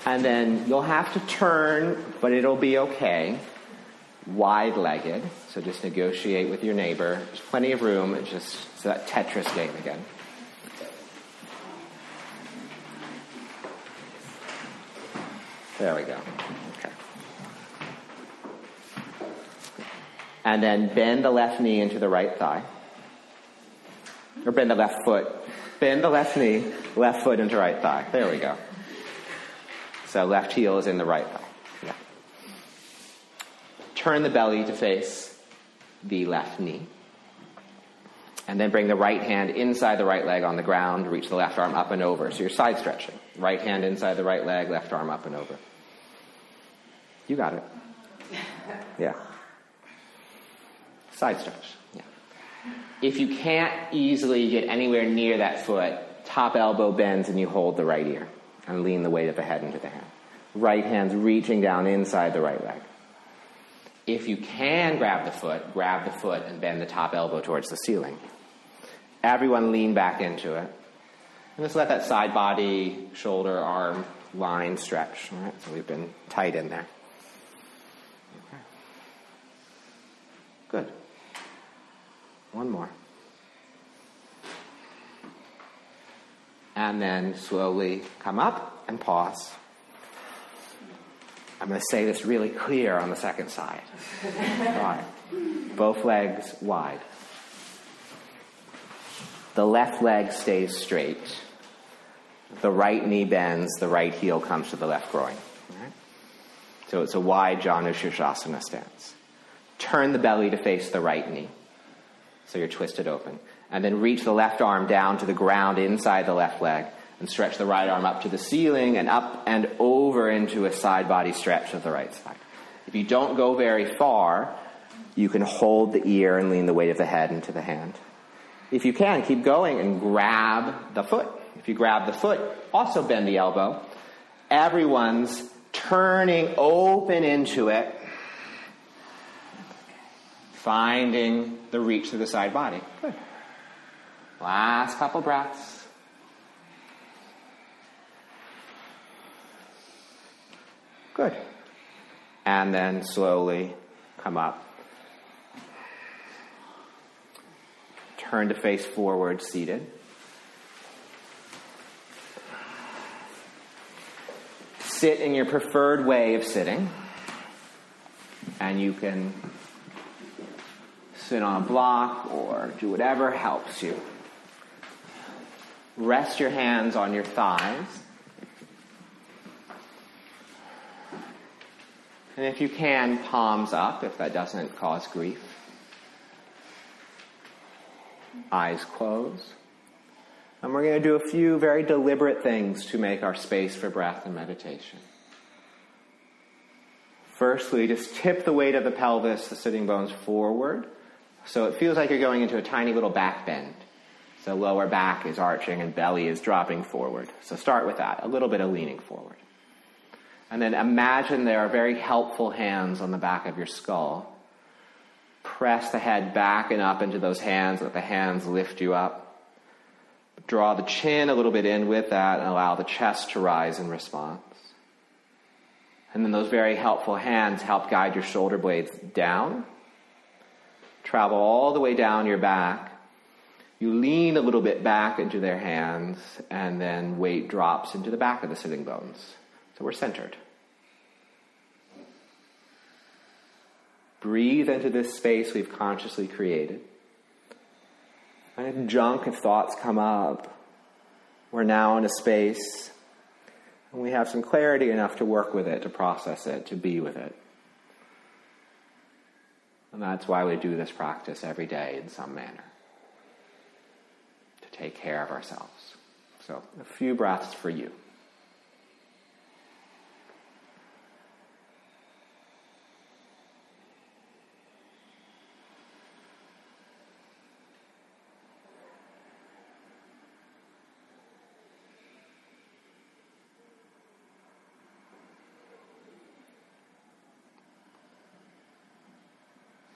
And then you'll have to turn, but it'll be okay, wide-legged. So just negotiate with your neighbor. There's plenty of room. It's just it's that Tetris game again. There we go. Okay. And then bend the left knee into the right thigh. Or bend the left foot. Bend the left knee, left foot into right thigh. There we go. So left heel is in the right thigh. Yeah. Turn the belly to face the left knee. And then bring the right hand inside the right leg on the ground. Reach the left arm up and over. So you're side stretching. Right hand inside the right leg, left arm up and over. You got it. Yeah. Side stretch. Yeah. If you can't easily get anywhere near that foot, top elbow bends and you hold the right ear. And lean the weight of the head into the hand. Right hand's reaching down inside the right leg. If you can grab the foot, grab the foot and bend the top elbow towards the ceiling. Everyone lean back into it. And just let that side body, shoulder, arm line stretch. All right, so we've been tight in there. Okay. Good. One more. And then slowly come up and pause. I'm going to say this really clear on the second side. All right. Both legs wide. The left leg stays straight. The right knee bends. The right heel comes to the left groin. All right. So it's a wide Janu Sirsasana stance. Turn the belly to face the right knee. So you're twisted open. And then reach the left arm down to the ground inside the left leg and stretch the right arm up to the ceiling and up and over into a side body stretch of the right side. If you don't go very far, you can hold the ear and lean the weight of the head into the hand. If you can, keep going and grab the foot. If you grab the foot, also bend the elbow. Everyone's turning open into it, finding the reach through the side body. Good. Last couple breaths. Good. And then slowly come up. Turn to face forward, seated. Sit in your preferred way of sitting. And you can sit on a block or do whatever helps you. Rest your hands on your thighs. And if you can, palms up if that doesn't cause grief. Eyes closed. And we're going to do a few very deliberate things to make our space for breath and meditation. Firstly, just tip the weight of the pelvis, the sitting bones forward. So it feels like you're going into a tiny little back bend. So lower back is arching and belly is dropping forward. So start with that, a little bit of leaning forward. And then imagine there are very helpful hands on the back of your skull. Press the head back and up into those hands. Let the hands lift you up. Draw the chin a little bit in with that and allow the chest to rise in response. And then those very helpful hands help guide your shoulder blades down. Travel all the way down your back. You lean a little bit back into their hands, and then weight drops into the back of the sitting bones. So we're centered. Breathe into this space we've consciously created. And if junk, if thoughts come up, we're now in a space, and we have some clarity enough to work with it, to process it, to be with it. And that's why we do this practice every day in some manner. Take care of ourselves. So a few breaths for you.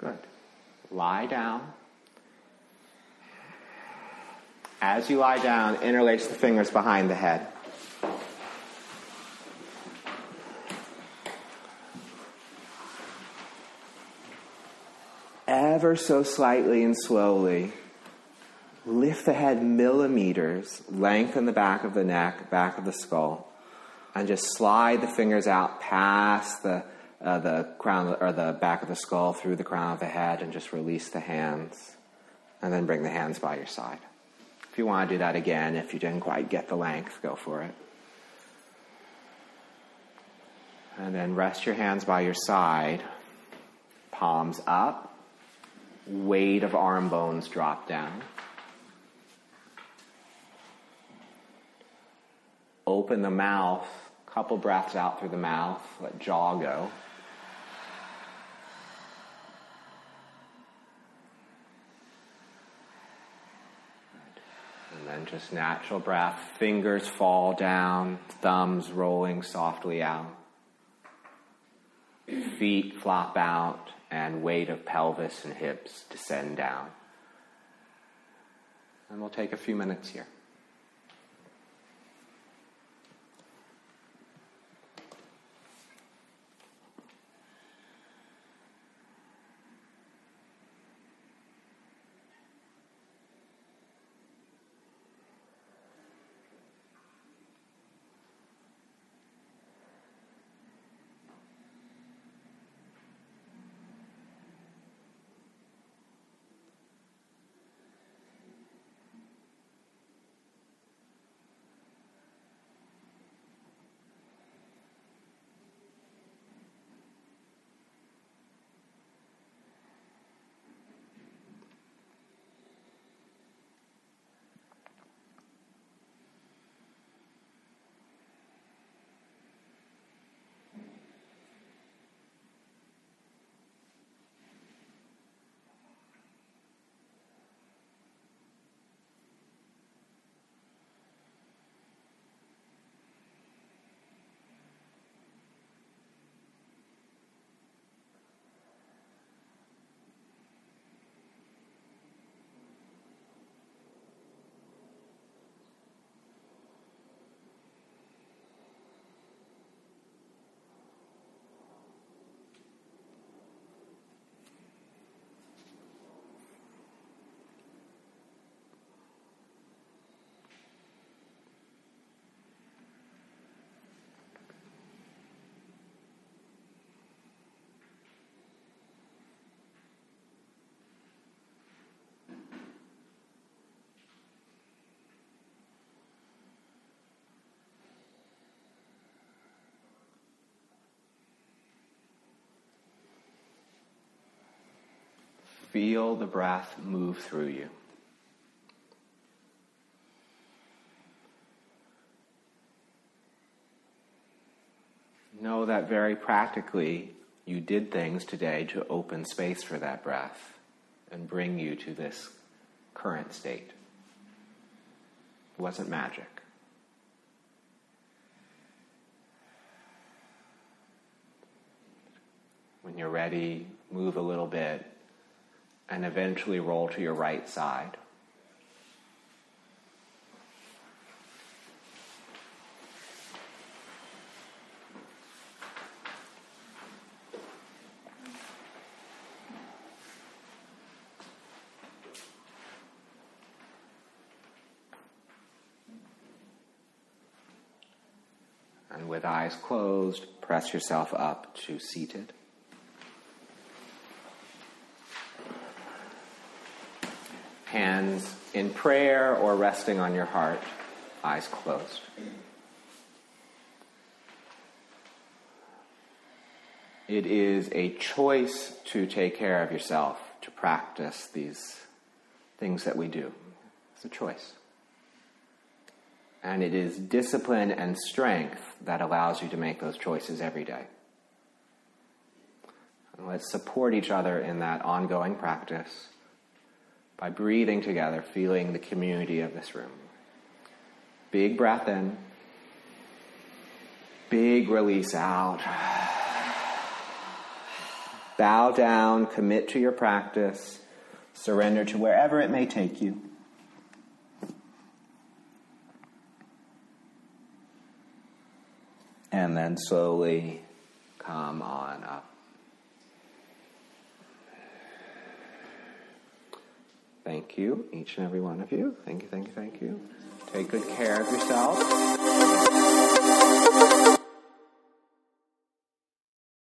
Good. Lie down. As you lie down, interlace the fingers behind the head. Ever so slightly and slowly, lift the head millimeters, lengthen the back of the neck, back of the skull, and just slide the fingers out past the uh, the crown or the back of the skull through the crown of the head, and just release the hands, and then bring the hands by your side. If you want to do that again, if you didn't quite get the length, go for it. And then rest your hands by your side, palms up, weight of arm bones drop down. Open the mouth, couple breaths out through the mouth, let jaw go. And then just natural breath, fingers fall down, thumbs rolling softly out. Feet flop out and weight of pelvis and hips descend down. And we'll take a few minutes here. Feel the breath move through you. Know that very practically you did things today to open space for that breath and bring you to this current state. It wasn't magic. When you're ready, move a little bit. And eventually roll to your right side. And with eyes closed, press yourself up to seated. Hands in prayer or resting on your heart, eyes closed. It is a choice to take care of yourself, to practice these things that we do. It's a choice. And it is discipline and strength that allows you to make those choices every day. And let's support each other in that ongoing practice. By breathing together, feeling the community of this room. Big breath in. Big release out. Bow down, commit to your practice, surrender to wherever it may take you. And then slowly come on up. Thank you, each and every one of you. Thank you, thank you, thank you. Take good care of yourself.